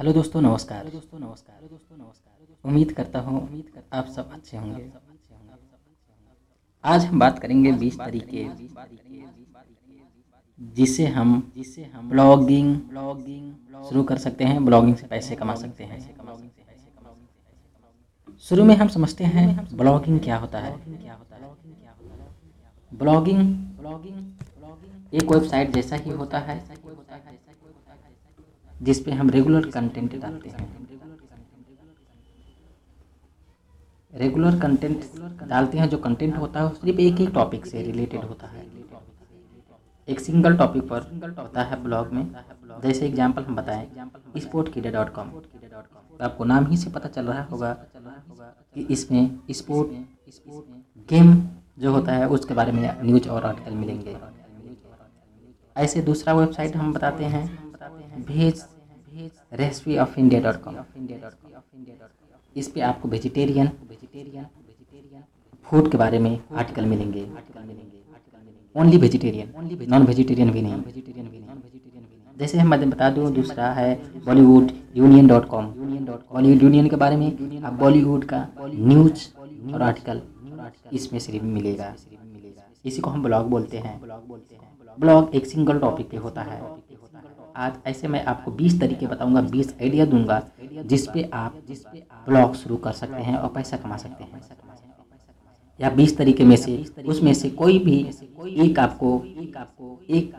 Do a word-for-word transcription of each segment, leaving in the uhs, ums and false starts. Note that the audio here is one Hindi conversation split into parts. हेलो दोस्तों नमस्कार दोस्तों नमस्कार दोस्तों नमस्कार उम्मीद करता हूँ उम्मीद करता आप सब अच्छे होंगे। आज हम बात करेंगे बीस तरीके जिसे हम जिसे हम ब्लॉगिंग ब्लॉगिंग शुरू कर सकते हैं, ब्लॉगिंग से पैसे कमा सकते हैं। शुरू में हम समझते हैं ब्लॉगिंग क्या होता है। ब्लॉगिंग ब्लॉगिंग एक वेबसाइट जैसा ही होता है जिस पे हम रेगुलर कंटेंट डालते हैं। रेगुलर कंटेंट डालते हैं जो कंटेंट होता है वो सिर्फ एक ही टॉपिक से रिलेटेड होता है, एक सिंगल टॉपिक पर होता है ब्लॉग में। जैसे एग्जांपल हम बताएं स्पोर्ट कीड़ा डॉट कॉम, आपको नाम ही से पता चल रहा होगा कि इसमें स्पोर्ट गेम जो होता है उसके बारे में न्यूज़ और आर्टिकल मिलेंगे। ऐसे दूसरा वेबसाइट हम बताते हैं भेज recipe of India dot com इस पे आपको वेजिटेरियन वेजिटेरियन वेजिटेरियन फूड के बारे में आर्टिकल मिलेंगे। Only vegetarian only non vegetarian भी नहीं वेजिटेरियन भी नॉन वेजिटेरियन भी नहीं जैसे हम बता दूँ दूसरा है Bollywood union dot com union dot Bollywood union के बारे में आप बॉलीवुड का न्यूज और आर्टिकल इसमें सिर्फ मिलेगा। इसी को हम ब्लॉग बोलते हैं। ब्लॉग एक सिंगल टॉपिक पे होता है। आज ऐसे मैं आपको बीस तरीके बताऊंगा, बीस आइडिया दूंगा जिस पे आप जिस पे ब्लॉग शुरू कर सकते हैं और पैसा कमा सकते हैं। या बीस तरीके में से उसमें से कोई भी एक आपको एक आपको एक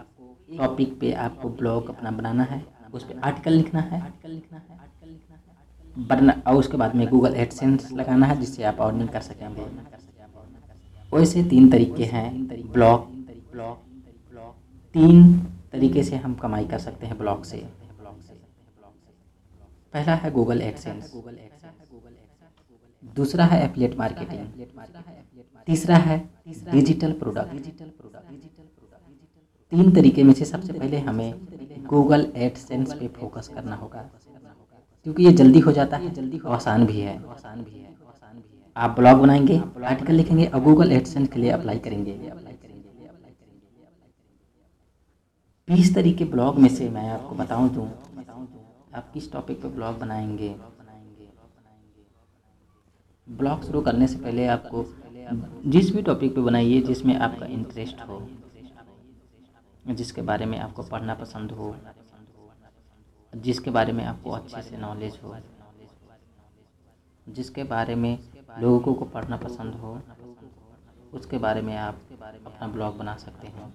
टॉपिक पे आपको ब्लॉग अपना बनाना है, उस पर आर्टिकल लिखना है आर्टिकल लिखना है आर्टिकल लिखना है और उसके बाद में गूगल एडसेंस लगाना है जिससे आप अर्निंग कर सकेंगे। वैसे तीन तरीके हैं ब्लॉग ब्लॉग तीन तरीके से हम कमाई कर सकते हैं ब्लॉग से। पहला है गूगल एडसेंस, दूसरा है एफिलिएट मार्केटिंग, तीसरा है डिजिटल प्रोडक्ट डिजिटल प्रोडक्ट तीन तरीके में से सबसे पहले हमें गूगल एडसेंस पे फोकस करना होगा क्योंकि ये जल्दी हो जाता है, जल्दी आसान भी है आसान भी है आसान भी है आप ब्लॉग बनाएंगे, आर्टिकल लिखेंगे और गूगल एडसेंस के लिए अप्लाई करेंगे। बीस तरीके ब्लॉग में से मैं आपको बताऊं दूँ आप किस टॉपिक पर ब्लॉग बनाएंगे। ब्लॉग शुरू करने से पहले आपको जिस भी टॉपिक पे बनाइए जिसमें आपका इंटरेस्ट हो, जिसके बारे में आपको पढ़ना पसंद हो, जिसके बारे में आपको अच्छे से नॉलेज हो, जिसके बारे में लोगों को पढ़ना पसंद हो, उसके बारे में आप अपना ब्लॉग बना सकते हैं।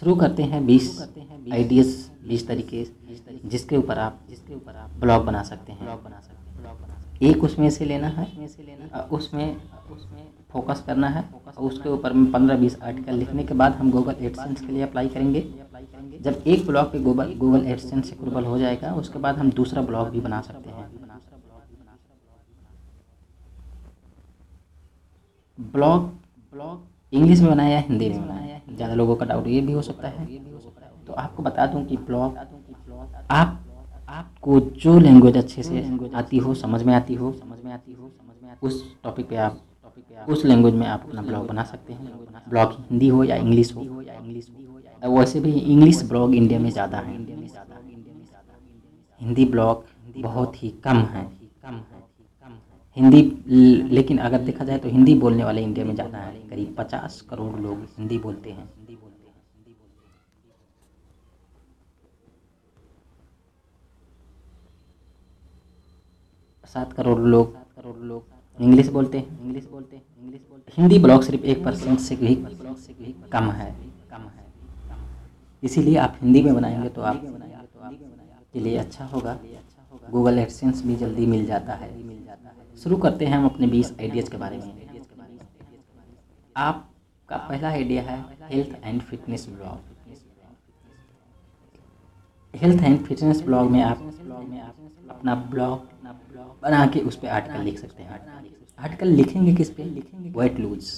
शुरू करते हैं बीस आइडियाज बीस तरीके जिसके ऊपर आप जिसके ऊपर आप ब्लॉग बना सकते हैं। ब्लॉग बना सकते हैं एक उसमें से लेना है उसमें उसमें फोकस करना है और उसके ऊपर में पंद्रह बीस आर्टिकल लिखने के बाद हम गूगल एडसेंस के लिए अप्लाई करेंगे। जब एक ब्लॉग पे गूगल गूगल एडसेंस अप्रूवल हो जाएगा उसके बाद हम दूसरा ब्लॉग भी बना सकते हैं। ब्लॉग ब्लॉग इंग्लिश में बनाया या हिंदी में बनाया, ज़्यादा लोगों का डाउट ये भी हो सकता है, तो आपको बता दूं कि ब्लॉग आप आपको जो लैंग्वेज अच्छे से आती हो समझ में आती हो समझ में आती हो समझ में उस टॉपिक पे आप उस लैंग्वेज में आप अपना ब्लॉग बना सकते हैं। ब्लॉग हिंदी हो या इंग्लिश हो या इंग्लिश हो वैसे भी इंग्लिश ब्लॉग इंडिया में ज़्यादा है, हिंदी ब्लॉग बहुत ही कम है कम है हिंदी लेकिन अगर देखा जाए तो हिंदी बोलने वाले इंडिया में ज़्यादा है, करीब पचास करोड़ लोग हिंदी बोलते हैं। सात करोड़ लोग करोड़ लोग इंग्लिश बोलते हैं इंग्लिश बोलते हैं इंग्लिश बोलते हिंदी ब्लॉग सिर्फ एक परसेंट से भी कम है कम है इसीलिए आप हिंदी में बनाएंगे तो आप के लिए अच्छा होगा। गूगल एडसेंस भी जल्दी मिल जाता है। शुरू करते हैं हम अपने बीस आइडियाज़ के बारे में। आपका पहला आइडिया है health and fitness blog. Health and fitness blog में आप अपना ब्लॉग बना के उस पर आर्टिकल लिख सकते हैं। आर्टिकल लिखेंगे किस पे लिखेंगे weight lose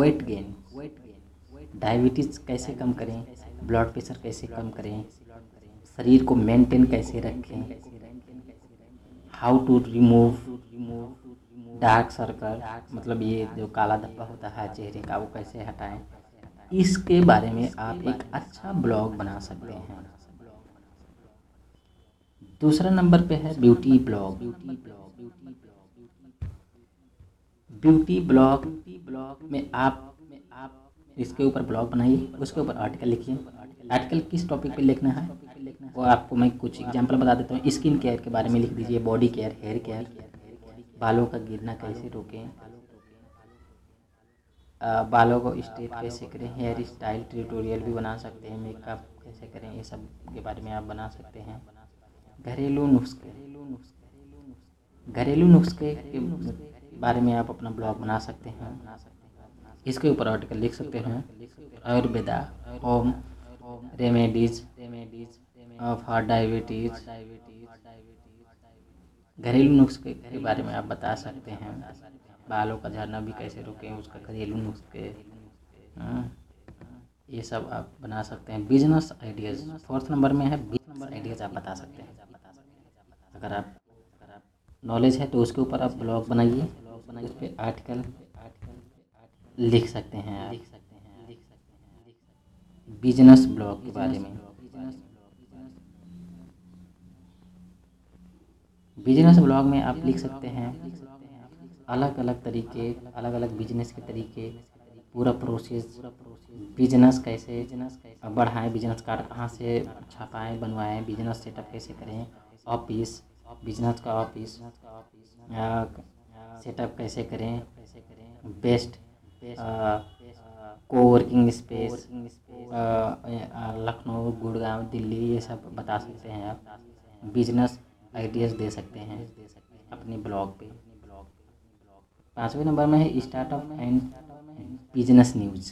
weight gain weight gain diabetes कैसे कम करें, ब्लड प्रेशर कैसे कम करें, शरीर को मेंटेन कैसे रखें, how to remove dark circle मतलब ये जो काला धब्बा होता है चेहरे का वो कैसे हटाएं, इसके बारे में आप एक अच्छा ब्लॉग बना सकते हैं। दूसरा नंबर पे है ब्यूटी ब्लॉग। ब्यूटी ब्लॉग में आप इसके ऊपर ब्लॉग बनाइए, उसके ऊपर आर्टिकल लिखिए। आर्टिकल किस टॉपिक पे लिखना है वो आपको मैं कुछ एग्जांपल बता देता हूँ। स्किन केयर के बारे में लिख दीजिए, बॉडी केयर, हेयर केयर, बालों का गिरना कैसे रोकें, बालों को स्ट्रेट कैसे करें, हेयर स्टाइल ट्यूटोरियल भी बना सकते हैं, मेकअप कैसे करें, ये सब के बारे में आप बना सकते हैं। घरेलू नुस्खे, घरेलू नुस्खे के बारे में आप अपना ब्लॉग बना सकते हैं, इसके ऊपर आर्टिकल लिख सकते हैं। Ayurveda, home remedies for diabetes, घरेलू नुस्खे के बारे में आप बता सकते हैं। बालों का झड़ना भी कैसे रोकें, उसका घरेलू नुस्खे, ये सब आप बना सकते हैं। बिजनेस आइडियाज़ फोर्थ नंबर में है, बिजनेस आइडियाज़ आप बता सकते हैं। अगर आप नॉलेज है तो उसके ऊपर आप ब्लॉग बनाइए, उस पर आर्टिकल लिख सकते हैं आप। बिजनेस ब्लॉग के बारे में, बिजनेस ब्लॉग में आप लिख सकते हैं अलग अलग तरीके, अलग अलग बिजनेस के तरीके, पूरा प्रोसेस, बिजनेस कैसे बढ़ाएं, बिजनेस कार्ड कहाँ से छापाएं, बनवाएं, बिजनेस सेटअप कैसे करें, ऑफिस, बिजनेस का ऑफिस सेटअप कैसे करें, best coworking space Lucknow, Gurgaon, Delhi, ये सब बता सकते हैं आप। बिजनेस आइडियाज़ दे सकते हैं अपने ब्लॉग पे। पाँचवें नंबर में है startup and business news.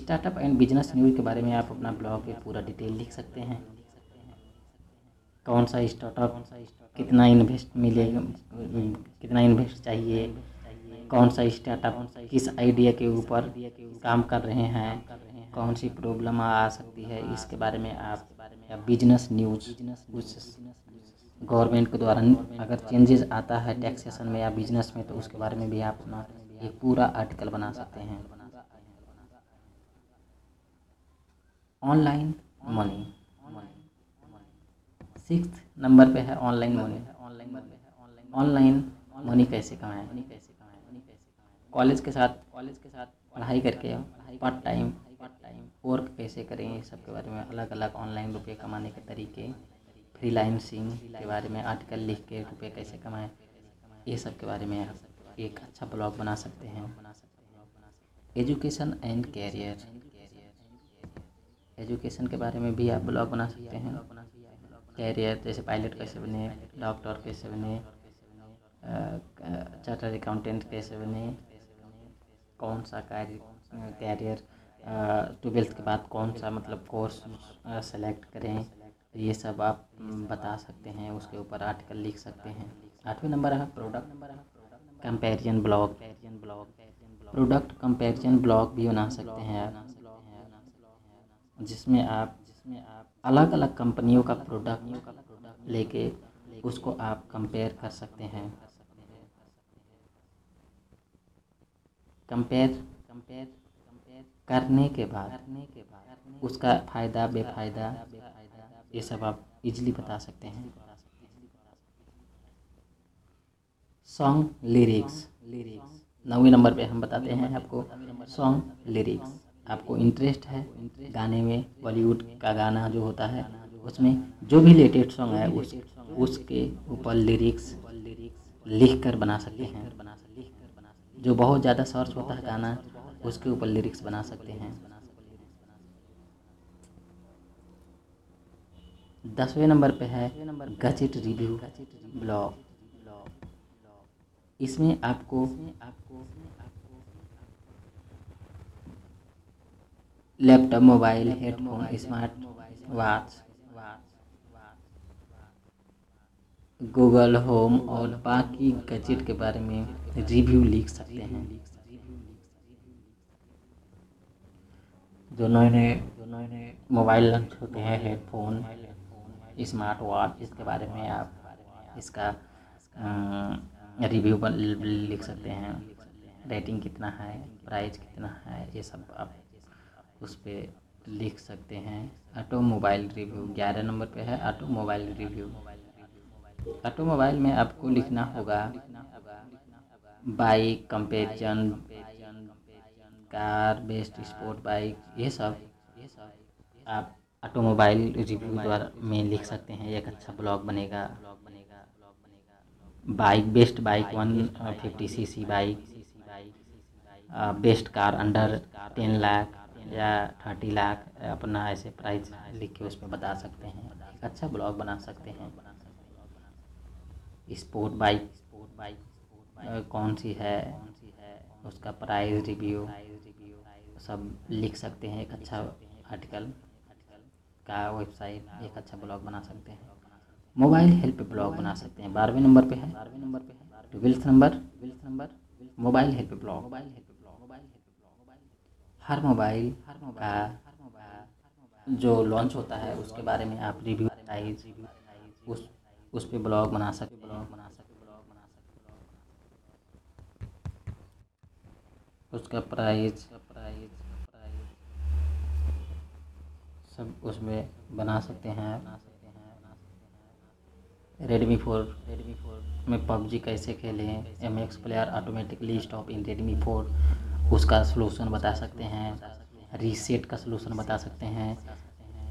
Startup and business news के बारे में आप अपना ब्लॉग पे पूरा डिटेल लिख सकते हैं। कौन सा स्टार्टअप, कितना इन्वेस्ट मिलेगा, कितना इन्वेस्ट चाहिए, कौन सा स्टार्टअप किस आइडिया के ऊपर काम कर रहे हैं, कौन सी प्रॉब्लम आ सकती है, इसके बारे में आप बिजनेस न्यूज़। गवर्नमेंट के द्वारा अगर चेंजेस आता है टैक्सेशन में या बिजनेस में तो उसके बारे में भी आप अपना एक पूरा आर्टिकल बना सकते हैं। ऑनलाइन मनी, सिक्स्थ नंबर पे है ऑनलाइन मनी। ऑनलाइन मनी कैसे कमाएं? कॉलेज के साथ कॉलेज के साथ पढ़ाई करके पार्ट टाइम वर्क कैसे करें, ये सब के बारे में अलग अलग ऑनलाइन रुपये कमाने के तरीके, फ्रीलांसिंग के बारे में आर्टिकल लिख के रुपये कैसे कमाएं, ये सब के बारे में आप एक अच्छा ब्लॉग बना सकते हैं। एजुकेशन एंड कैरियर, एजुकेशन के बारे में भी आप ब्लॉग बना सकते हैं। कैरियर जैसे पायलट कैसे बने, डॉक्टर कैसे बने, चार्टर्ड अकाउंटेंट कैसे बने, कौन सा कैरियर, ट्वेल्थ के बाद कौन सा मतलब कोर्स सेलेक्ट करें, ये सब आप बता सकते हैं, उसके ऊपर आर्टिकल लिख सकते हैं। आठवें नंबर है product comparison blog. Product comparison blog भी बना सकते हैं आप, जिसमें आप अलग अलग कंपनियों का प्रोडक्ट लेके उसको आप कंपेयर कर सकते हैं। कंपेयर कंपेयर करने के बाद उसका फ़ायदा बेफायदा, ये सब आप इजली बता सकते हैं। सॉन्ग लिरिक्स, लिरिक्स नौवें नंबर पे हम बताते हैं आपको सॉन्ग लिरिक्स। आपको इंटरेस्ट है गाने में, बॉलीवुड का गाना जो होता है उसमें जो भी लेटेस्ट सॉन्ग है उस उसके ऊपर लिरिक्स लिख कर बना सकते हैं। जो बहुत ज़्यादा सर्च होता है गाना, उसके ऊपर लिरिक्स बना सकते हैं। दसवें नंबर पे है गजेट रिव्यू ब्लॉग। इसमें आपको laptop, mobile, headphone, smart watch, Google home और बाकी गजेट के बारे में रिव्यू लिख सकते हैं। जो नए नए मोबाइल लॉन्च होते हैं, हेडफोन, स्मार्ट वॉच, इसके बारे में आप इसका रिव्यू लिख सकते हैं। रेटिंग कितना है, प्राइस कितना है, ये सब आप उस पर लिख सकते हैं। ऑटो मोबाइल रिव्यू ग्यारह नंबर पे है। Automobile review automobile में आपको लिखना होगा bike comparison, car, best sport bike, ये सब ये सब आप ऑटो मोबाइल रिव्यू द्वारा में लिख सकते हैं। एक अच्छा ब्लॉग बनेगा। Bike best bike one fifty C C, bike best car under ten lakh या थर्टी लाख, अपना ऐसे प्राइस लिख के उसमें बता सकते हैं। एक अच्छा ब्लॉग बना सकते हैं। स्पोर्ट बाइक स्पोर्ट बाइक कौन सी है, उसका प्राइस रिव्यू सब लिख सकते हैं। एक अच्छा आर्टिकल का वेबसाइट, एक अच्छा ब्लॉग बना सकते हैं। मोबाइल हेल्प ब्लॉग बना सकते हैं। बारहवें नंबर पे है बारहवें नंबर पे है twelfth number twelfth number mobile help blog mobile help blog mobile help blog हर मोबाइल हर मोबाइल जो लॉन्च होता है उसके बारे में आप रिव्यू प्राइस उस उस पे ब्लॉग बना सकते ब्लॉग बना सकते ब्लॉग बना सकते उसका प्राइस प्राइस सब उसमें बना सकते हैं। रेडमी फोर रेडमी फोर में पबजी कैसे खेलें, M X player automatically stop in Redmi four, उसका सलूशन बता सकते हैं। रीसेट का सलूशन बता सकते हैं।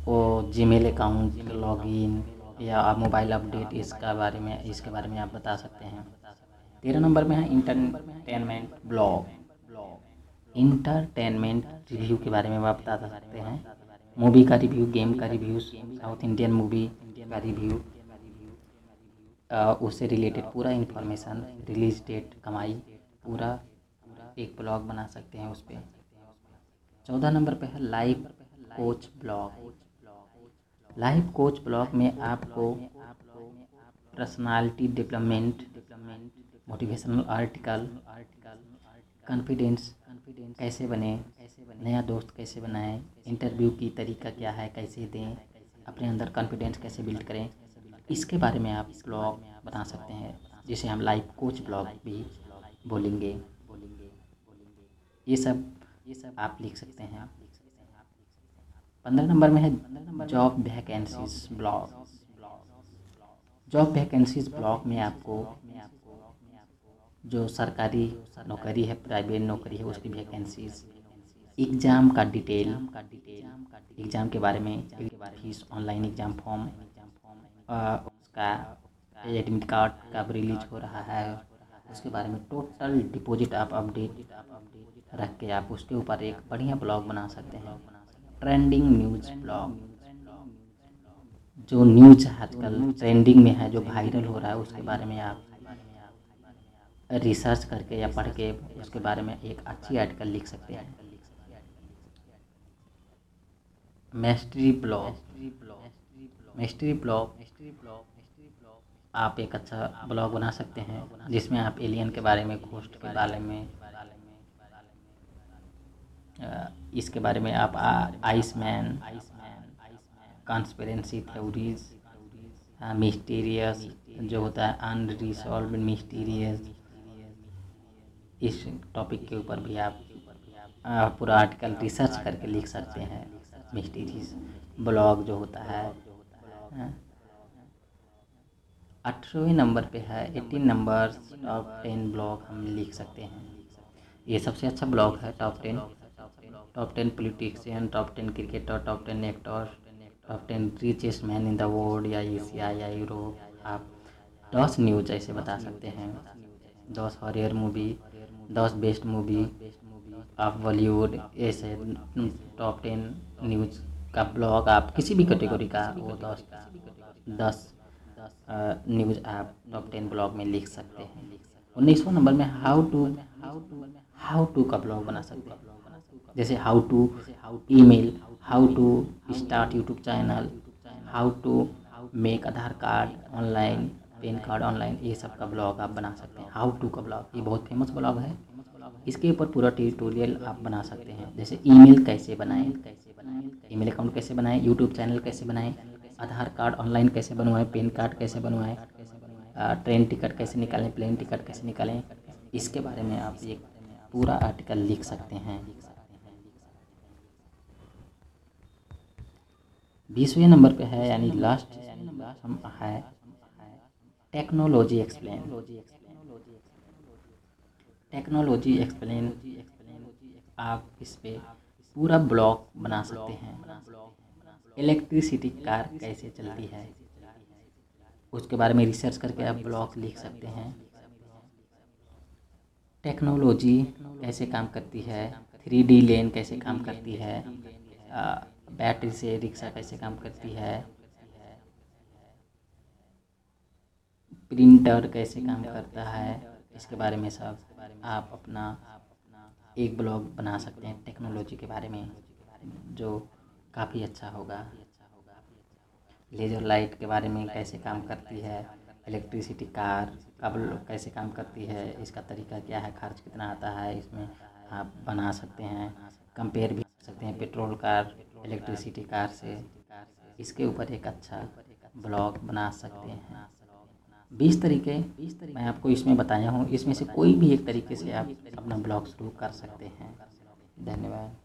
वो जीमेल अकाउंट लॉगिन या मोबाइल अपडेट, इसका बारे में इसके बारे में आप बता सकते हैं। तेरह नंबर में है entertainment blog blog entertainment review के बारे में आप बता सकते हैं। मूवी का रिव्यू, गेम का रिव्यू, साउथ इंडियन मूवी का रिव्यू, उससे रिलेटेड पूरा इन्फॉर्मेशन, रिलीज डेट, कमाई, पूरा एक ब्लॉग बना सकते हैं उस पर। चौदह नंबर पे है live coach blog live coach blog में आपको personality development, motivational article, confidence कैसे बने, नया दोस्त कैसे बनाएं, इंटरव्यू की तरीका क्या है, कैसे दें, अपने अंदर कॉन्फिडेंस कैसे बिल्ड करें, इसके बारे में आप ब्लॉग बना सकते हैं, जिसे हम लाइफ कोच ब्लॉग भी बोलेंगे बोलेंगे ये सब ये सब आप लिख सकते हैं। पंद्रह नंबर में है job vacancies blog job vacancies blog में आपको जो सरकारी नौकरी है, प्राइवेट नौकरी है, उसकी वैकेंसीज, एग्ज़ाम का डिटेल एग्ज़ाम के बारे में, फीस, ऑनलाइन एग्ज़ाम फॉर्म, उसका एडमिट कार्ड कब रिलीज हो रहा है, उसके बारे में टोटल डिपॉजिट आप अपडेट रख के आप उसके ऊपर एक बढ़िया ब्लॉग बना सकते हैं। ट्रेंडिंग न्यूज़ ब्लॉग जो न्यूज़ आजकल ट्रेंडिंग में है, जो वायरल हो रहा है, उसके बारे में आप रिसर्च करके या पढ़ के उसके बारे में एक अच्छी आर्टिकल लिख सकते हैं। मैस्ट्री ब्लॉग मैस्ट्री ब्लॉग आप एक अच्छा ब्लॉग बना सकते हैं, जिसमें आप एलियन के बारे में, घोस्ट के बारे में, इसके बारे में आप आइसमैन, कॉन्स्पिरेंसी थ्योरीज, मिस्टीरियस जो होता है, अनरिसॉल्व्ड मिस्टीरियस, इस टॉपिक के ऊपर भी आप पूरा आर्टिकल रिसर्च करके लिख सकते हैं। मिस्टीरियस ब्लॉग जो होता है। अठारहवें नंबर पे है eighteen number top ten blog हम लिख सकते हैं। ये सबसे अच्छा ब्लॉग है top ten top ten politician, top ten cricketer, top ten actor, top ten richest man in the world या एशिया या यूरोप। आप दस न्यूज ऐसे बता सकते हैं। दस हॉरर मूवी, दस बेस्ट मूवी आप बॉलीवुड, ऐसे टॉप टेन न्यूज का ब्लॉग आप किसी भी कैटेगरी का वो दस दस न्यूज आप टॉप टेन ब्लॉग में लिख सकते हैं। उन्नीसवें नंबर में हाउ टू हाउ टू का ब्लॉग बना सकते हैं, जैसे how to email, how to start YouTube channel, how to make Aadhaar card online, PAN card online, ये सब का ब्लॉग आप बना सकते हैं। हाउ टू का ब्लॉग ये बहुत फेमस ब्लॉग है। इसके ऊपर पूरा ट्यूटोरियल आप बना सकते हैं, जैसे ईमेल कैसे बनाएं कैसे बनाएं ईमेल अकाउंट कैसे बनाएं, यूट्यूब चैनल कैसे बनाएं, आधार कार्ड ऑनलाइन कैसे बनवाएं, पैन कार्ड कैसे बनवाएं, ट्रेन टिकट कैसे निकालें, प्लेन टिकट कैसे निकालें, इसके बारे में आप एक पूरा आर्टिकल लिख सकते हैं। बीसवें नंबर पे है यानी लास्ट हम है टेक्नोलॉजी एक्सप्लेन। टेक्नोलॉजी एक्सप्लेन आप इस पे पूरा ब्लॉग बना सकते हैं। इलेक्ट्रिसिटी कार कैसे चलती है उसके बारे में रिसर्च करके आप ब्लॉग लिख सकते हैं। टेक्नोलॉजी कैसे काम करती है, थ्री डी लेन कैसे काम करती है, बैटरी से रिक्शा कैसे काम करती है, प्रिंटर कैसे काम करता है, इसके बारे में सब आप अपना एक ब्लॉग बना सकते हैं टेक्नोलॉजी के बारे में, जो काफ़ी अच्छा होगा। लेज़र लाइट के बारे में कैसे काम करती है, इलेक्ट्रिसिटी कार कब कैसे काम करती है, इसका तरीका क्या है, खर्च कितना आता है, इसमें आप बना सकते हैं। कंपेयर भी कर सकते हैं पेट्रोल कार इलेक्ट्रिसिटी कार से, इसके ऊपर एक अच्छा ब्लॉग बना सकते हैं। बीस तरीके मैं आपको इसमें बताया हूँ, इसमें से कोई भी एक तरीके से आप अपना ब्लॉग शुरू कर सकते हैं। धन्यवाद।